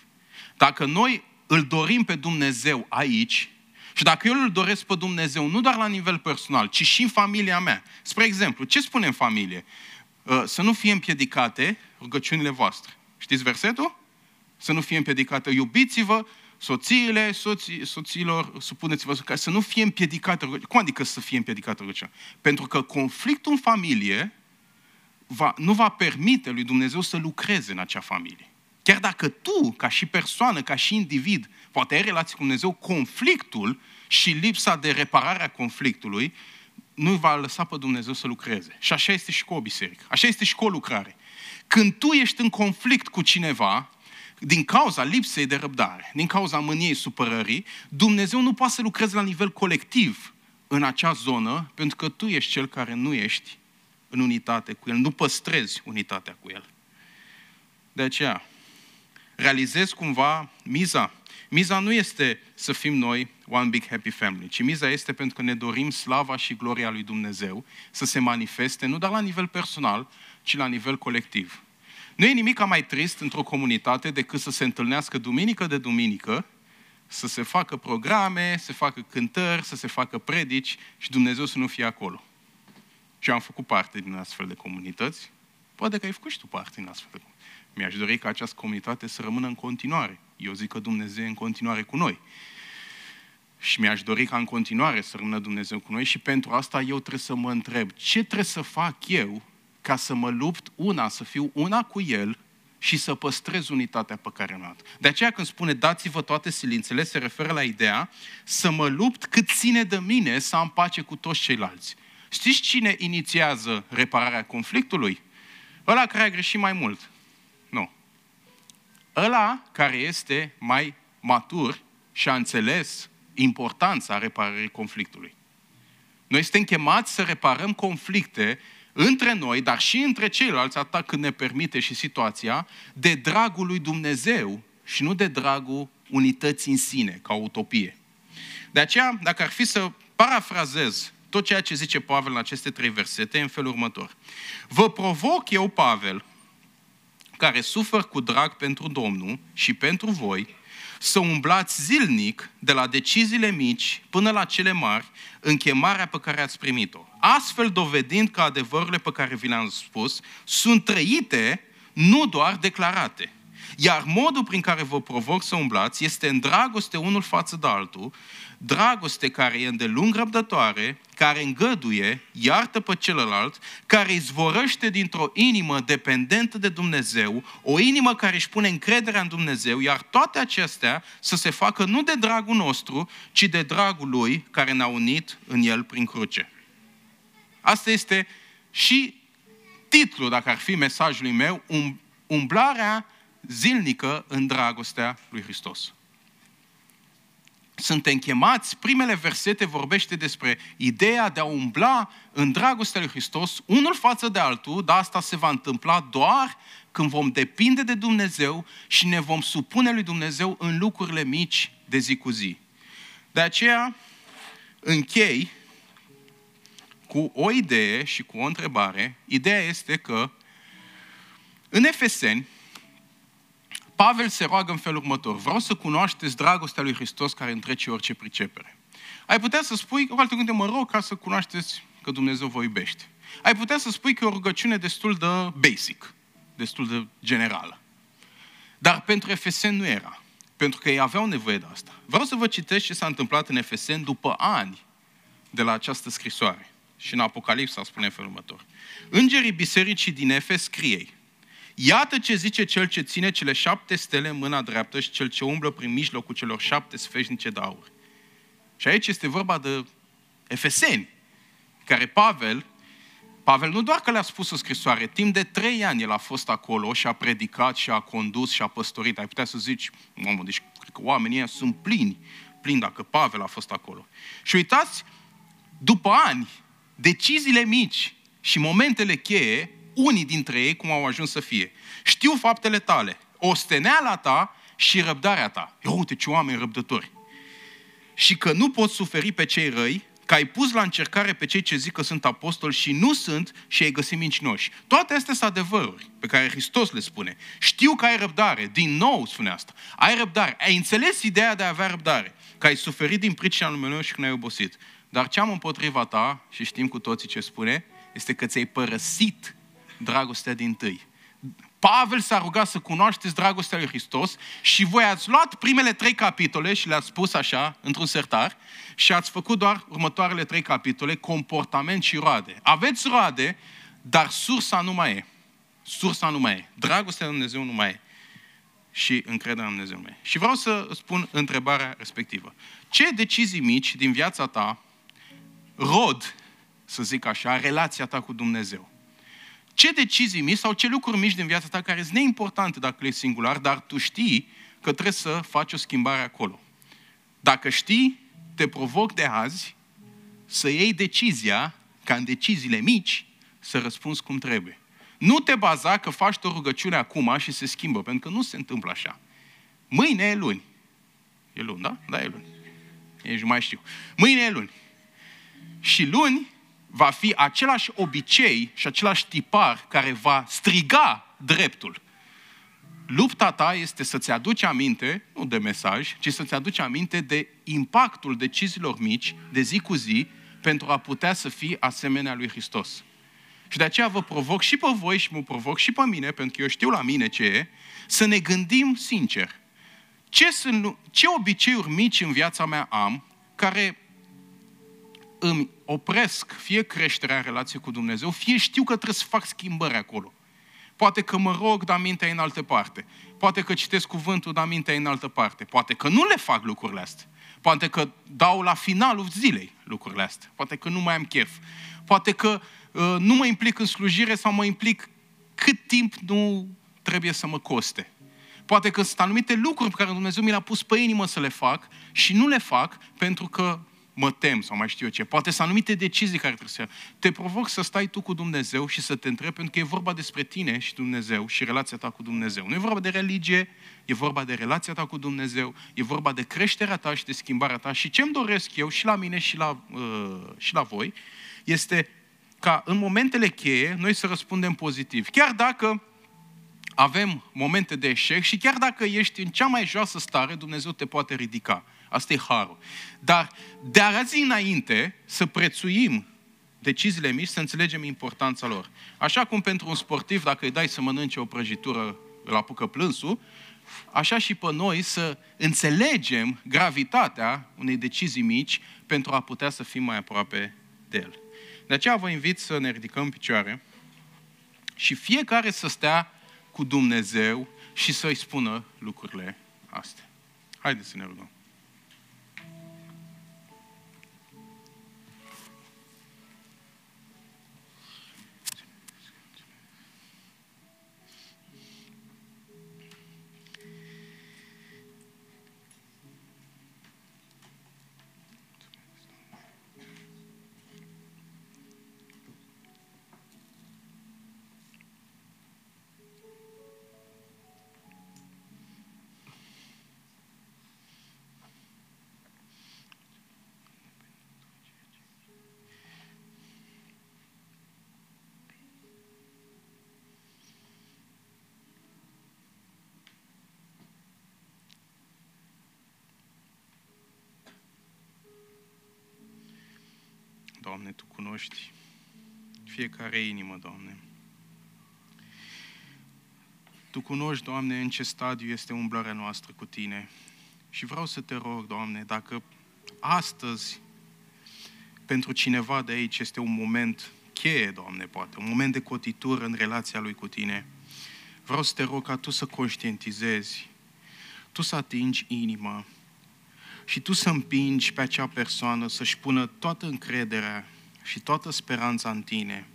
Dacă noi îl dorim pe Dumnezeu aici și dacă eu îl doresc pe Dumnezeu nu doar la nivel personal, ci și în familia mea. Spre exemplu, ce spune în familie? Să nu fie împiedicate rugăciunile voastre. Știți versetul? Să nu fie împiedicate. Iubiți-vă soțiile, soților, supuneți-vă, ca să nu fie împiedicată rugăciunea. Cum adică să fie împiedicată rugăciunea? Pentru că conflictul în familie nu va permite lui Dumnezeu să lucreze în acea familie. Chiar dacă tu, ca și persoană, ca și individ, poate ai relații cu Dumnezeu, conflictul și lipsa de reparare a conflictului nu va lăsa pe Dumnezeu să lucreze. Și așa este și cu o biserică. Așa este și cu o lucrare. Când tu ești în conflict cu cineva, din cauza lipsei de răbdare, din cauza mâniei, supărării, Dumnezeu nu poate să lucreze la nivel colectiv în acea zonă, pentru că tu ești cel care nu ești în unitate cu El, nu păstrezi unitatea cu El. De aceea, realizez cumva miza. Miza nu este să fim noi one big happy family, ci miza este pentru că ne dorim slava și gloria lui Dumnezeu să se manifeste nu doar la nivel personal, ci la nivel colectiv. Nu e nimic mai trist într-o comunitate decât să se întâlnească duminică de duminică, să se facă programe, să se facă cântări, să se facă predici și Dumnezeu să nu fie acolo. Și am făcut parte din astfel de comunități. Poate că ai făcut și tu parte din astfel de comunități. Mi-aș dori ca această comunitate să rămână în continuare. Eu zic că Dumnezeu e în continuare cu noi. Și mi-aș dori ca în continuare să rămână Dumnezeu cu noi și pentru asta eu trebuie să mă întreb ce trebuie să fac eu ca să mă lupt una, să fiu una cu El și să păstrez unitatea pe care am luat. De aceea când spune dați-vă toate silințele, se referă la ideea să mă lupt cât ține de mine să am pace cu toți ceilalți. Știți cine inițiază repararea conflictului? Ăla care a greșit mai mult. Nu. Ăla care este mai matur și a înțeles importanța reparării conflictului. Noi suntem chemați să reparăm conflicte între noi, dar și între ceilalți, atât cât ne permite și situația, de dragul lui Dumnezeu și nu de dragul unității în sine, ca utopie. De aceea, dacă ar fi să parafrazez tot ceea ce zice Pavel în aceste 3 versete, în felul următor. Vă provoc eu, Pavel, care sufăr cu drag pentru Domnul și pentru voi, să umblați zilnic de la deciziile mici până la cele mari în chemarea pe care ați primit-o. Astfel dovedind că adevărurile pe care vi le-am spus sunt trăite, nu doar declarate. Iar modul prin care vă provoc să umblați este în dragoste unul față de altul, dragoste care e îndelung răbdătoare, care îngăduie, iartă pe celălalt, care izvorăște dintr-o inimă dependentă de Dumnezeu, o inimă care își pune încrederea în Dumnezeu, iar toate acestea să se facă nu de dragul nostru, ci de dragul Lui care ne-a unit în El prin cruce. Asta este și titlul, dacă ar fi mesajul meu, umblarea zilnică în dragostea lui Hristos. Suntem chemați, primele versete vorbește despre ideea de a umbla în dragostea lui Hristos, unul față de altul, dar asta se va întâmpla doar când vom depinde de Dumnezeu și ne vom supune lui Dumnezeu în lucrurile mici de zi cu zi. De aceea, închei cu o idee și cu o întrebare. Ideea este că în Efeseni, Pavel se roagă în felul următor. Vreau să cunoașteți dragostea lui Hristos care întrece orice pricepere. Ai putea să spui, o altă gândire, mă rog ca să cunoașteți că Dumnezeu vă iubește. Ai putea să spui că e o rugăciune destul de basic, destul de generală. Dar pentru Efeseni nu era, pentru că ei aveau nevoie de asta. Vreau să vă citesc ce s-a întâmplat în Efeseni după ani de la această scrisoare. Și în Apocalipsa spune în felul următor. Îngerii bisericii din Efes scriei. Iată ce zice cel ce ține cele 7 stele în mâna dreaptă și cel ce umblă prin mijlocul celor 7 sfeșnice de aur. Și aici este vorba de efeseni, care Pavel nu doar că le-a spus o scrisoare, timp de 3 ani el a fost acolo și a predicat și a condus și a păstorit. Ai putea să zici, mamă, deci cred că oamenii ăia sunt plini dacă Pavel a fost acolo. Și uitați, după ani, deciziile mici și momentele cheie, unii dintre ei cum au ajuns să fie. Știu faptele tale, osteneala ta și răbdarea ta. Eu, uite ce oameni răbdători. Și că nu poți suferi pe cei răi, că ai pus la încercare pe cei ce zic că sunt apostoli și nu sunt și ai găsit mincinoși. Toate astea sunt adevăruri pe care Hristos le spune. Știu că ai răbdare, din nou spune asta. Ai răbdare, ai înțeles ideea de a avea răbdare, că ai suferit din pricina numelui meu și că n-ai obosit. Dar ce am împotriva ta, și știm cu toții ce spune, este că ți-ai părăsit dragostea dintâi. Pavel s-a rugat să cunoașteți dragostea lui Hristos și voi ați luat primele 3 capitole și le-ați pus așa, într-un sertar, și ați făcut doar următoarele 3 capitole, comportament și roade. Aveți roade, dar sursa nu mai e. Sursa nu mai e. Dragostea lui Dumnezeu nu mai e. Și încrederea în Dumnezeu nu mai e. Și vreau să spun întrebarea respectivă. Ce decizii mici din viața ta rod, să zic așa, relația ta cu Dumnezeu? Ce decizii mici sau ce lucruri mici din viața ta care sunt neimportante dacă ești singular, dar tu știi că trebuie să faci o schimbare acolo. Dacă știi, te provoc de azi să iei decizia, ca în deciziile mici, să răspunzi cum trebuie. Nu te baza că faci o rugăciune acum și se schimbă, pentru că nu se întâmplă așa. Mâine e luni. E luni, da? Da, e luni. Nici nu mai știu. Mâine e luni. Și luni va fi același obicei și același tipar care va striga dreptul. Lupta ta este să-ți aduci aminte, nu de mesaj, ci să-ți aduci aminte de impactul deciziilor mici, de zi cu zi, pentru a putea să fii asemenea lui Hristos. Și de aceea vă provoc și pe voi și mă provoc și pe mine, pentru că eu știu la mine ce e, să ne gândim sincer. Ce obiceiuri mici în viața mea am, care îmi opresc fie creșterea în relație cu Dumnezeu, fie știu că trebuie să fac schimbări acolo. Poate că mă rog, dar mintea e în altă parte. Poate că citesc cuvântul, dar mintea e în altă parte. Poate că nu le fac lucrurile astea. Poate că dau la finalul zilei lucrurile astea. Poate că nu mai am chef. Poate că nu mă implic în slujire sau mă implic cât timp nu trebuie să mă coste. Poate că sunt anumite lucruri pe care Dumnezeu mi le-a pus pe inimă să le fac și nu le fac pentru că mă tem sau mai știu eu ce. Poate sunt anumite decizii care trebuie să ia. Te provoc să stai tu cu Dumnezeu și să te întrebi, pentru că e vorba despre tine și Dumnezeu și relația ta cu Dumnezeu. Nu e vorba de religie, e vorba de relația ta cu Dumnezeu, e vorba de creșterea ta și de schimbarea ta. Și ce-mi doresc eu și la mine și la voi este ca în momentele cheie noi să răspundem pozitiv. Chiar dacă avem momente de eșec și chiar dacă ești în cea mai joasă stare, Dumnezeu te poate ridica. Asta e harul. Dar de azi înainte să prețuim deciziile mici, să înțelegem importanța lor. Așa cum pentru un sportiv, dacă îi dai să mănânce o prăjitură, îl apucă plânsul, așa și pe noi să înțelegem gravitatea unei decizii mici pentru a putea să fim mai aproape de el. De aceea vă invit să ne ridicăm în picioare și fiecare să stea cu Dumnezeu și să-i spună lucrurile astea. Haideți să ne rugăm. Doamne, Tu cunoști fiecare inimă, Doamne. Tu cunoști, Doamne, în ce stadiu este umblarea noastră cu Tine. Și vreau să Te rog, Doamne, dacă astăzi pentru cineva de aici este un moment cheie, Doamne, poate, un moment de cotitură în relația lui cu Tine, vreau să Te rog ca Tu să conștientizezi, Tu să atingi inima, și Tu să împingi pe acea persoană să-și pună toată încrederea și toată speranța în Tine.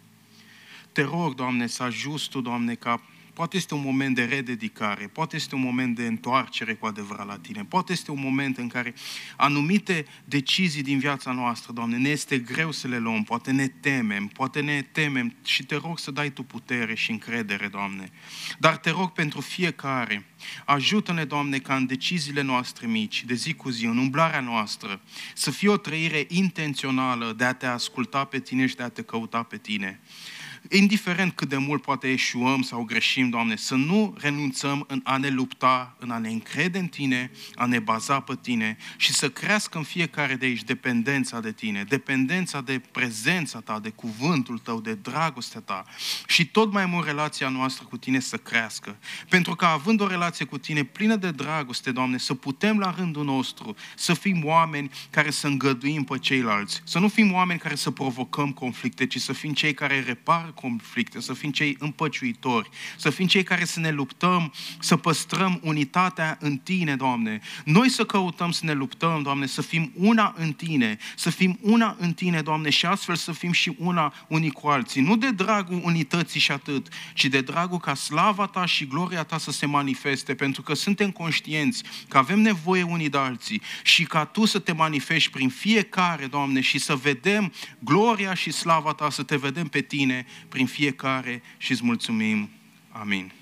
Te rog, Doamne, să ajuți Tu, Doamne, ca poate este un moment de rededicare, poate este un moment de întoarcere cu adevărat la Tine, poate este un moment în care anumite decizii din viața noastră, Doamne, ne este greu să le luăm, poate ne temem și Te rog să dai Tu putere și încredere, Doamne. Dar Te rog pentru fiecare, ajută-ne, Doamne, ca în deciziile noastre mici, de zi cu zi, în umblarea noastră, să fie o trăire intențională de a Te asculta pe Tine și de a Te căuta pe Tine. Indiferent cât de mult poate eșuăm sau greșim, Doamne, să nu renunțăm în a ne lupta, în a ne încrede în Tine, a ne baza pe Tine și să crească în fiecare de aici dependența de Tine, dependența de prezența Ta, de cuvântul Tău, de dragostea Ta și tot mai mult relația noastră cu Tine să crească. Pentru că având o relație cu Tine plină de dragoste, Doamne, să putem la rândul nostru să fim oameni care să îngăduim pe ceilalți, să nu fim oameni care să provocăm conflicte, ci să fim cei care repară conflicte, să fim cei împăciuitori, să fim cei care să ne luptăm, să păstrăm unitatea în Tine, Doamne. Noi să căutăm să ne luptăm, Doamne, să fim una în Tine, să fim una în Tine, Doamne, și astfel să fim și una unii cu alții. Nu de dragul unității și atât, ci de dragul ca slava Ta și gloria Ta să se manifeste, pentru că suntem conștienți că avem nevoie unii de alții și ca Tu să Te manifesti prin fiecare, Doamne, și să vedem gloria și slava Ta, să Te vedem pe Tine prin fiecare și îți mulțumim. Amin.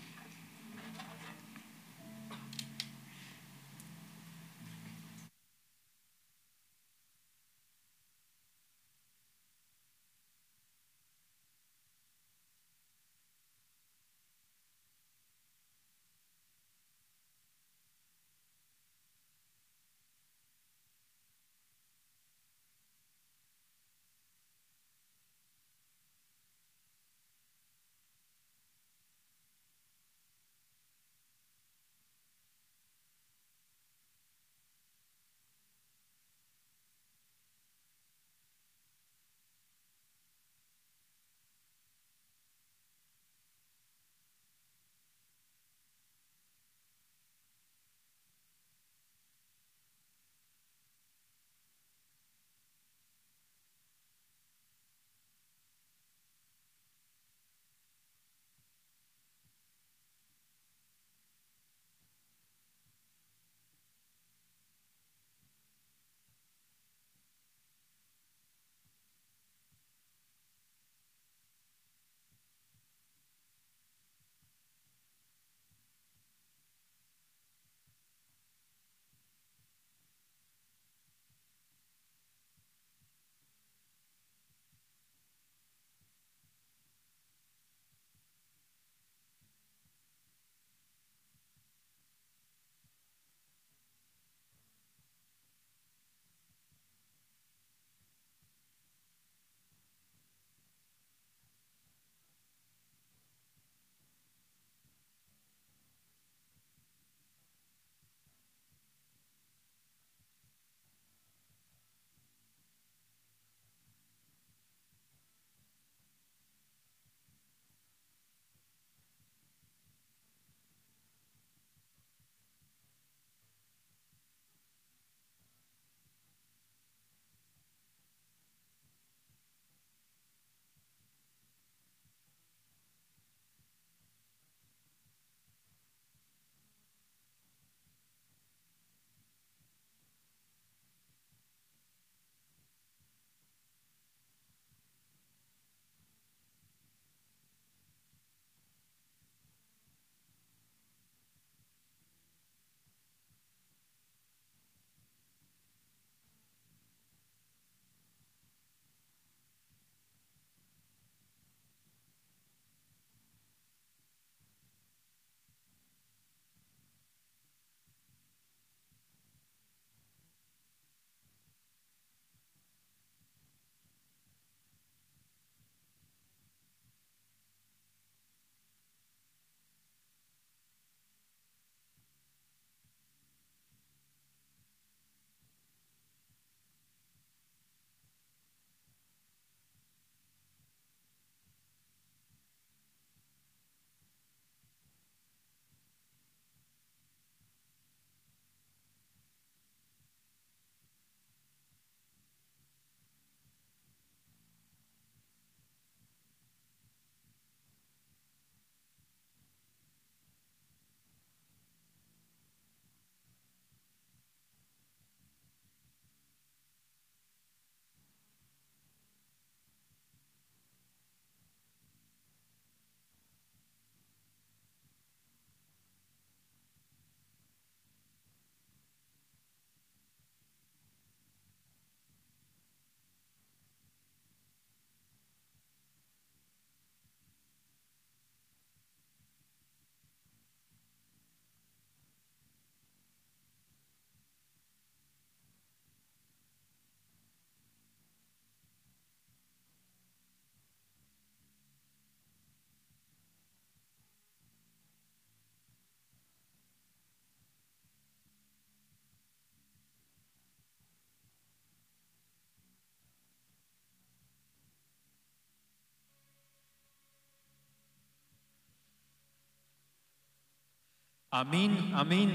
Amin, amin,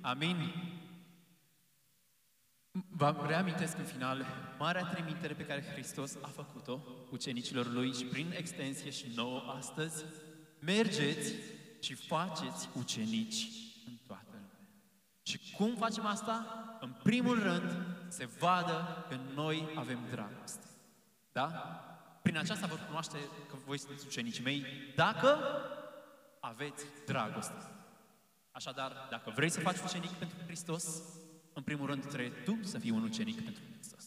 amin. Vă reamintesc în final marea trimitere pe care Hristos a făcut-o ucenicilor Lui și prin extensie și nouă astăzi. Mergeți și faceți ucenici în toată lumea. Și cum facem asta? În primul rând, se vadă că noi avem dragoste. Da? Prin aceasta vă cunoaște că voi sunteți ucenicii mei, dacă aveți dragoste. Așadar, dacă vrei să faci ucenic pentru Hristos, în primul rând trebuie tu să fii un ucenic pentru Hristos.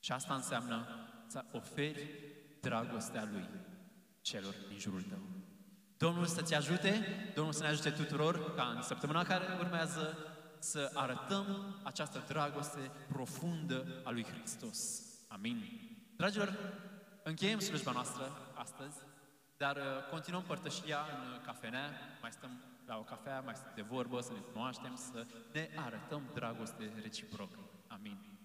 Și asta înseamnă să oferi dragostea Lui celor din jurul tău. Domnul să-ți ajute, Domnul să ne ajute tuturor ca în săptămâna care urmează să arătăm această dragoste profundă a Lui Hristos. Amin. Dragilor, încheiem slujba noastră astăzi, dar continuăm părtășia în cafenea, mai stăm la o cafea, mai stăm de vorbă, să ne cunoaștem, să ne arătăm dragoste reciprocă. Amin.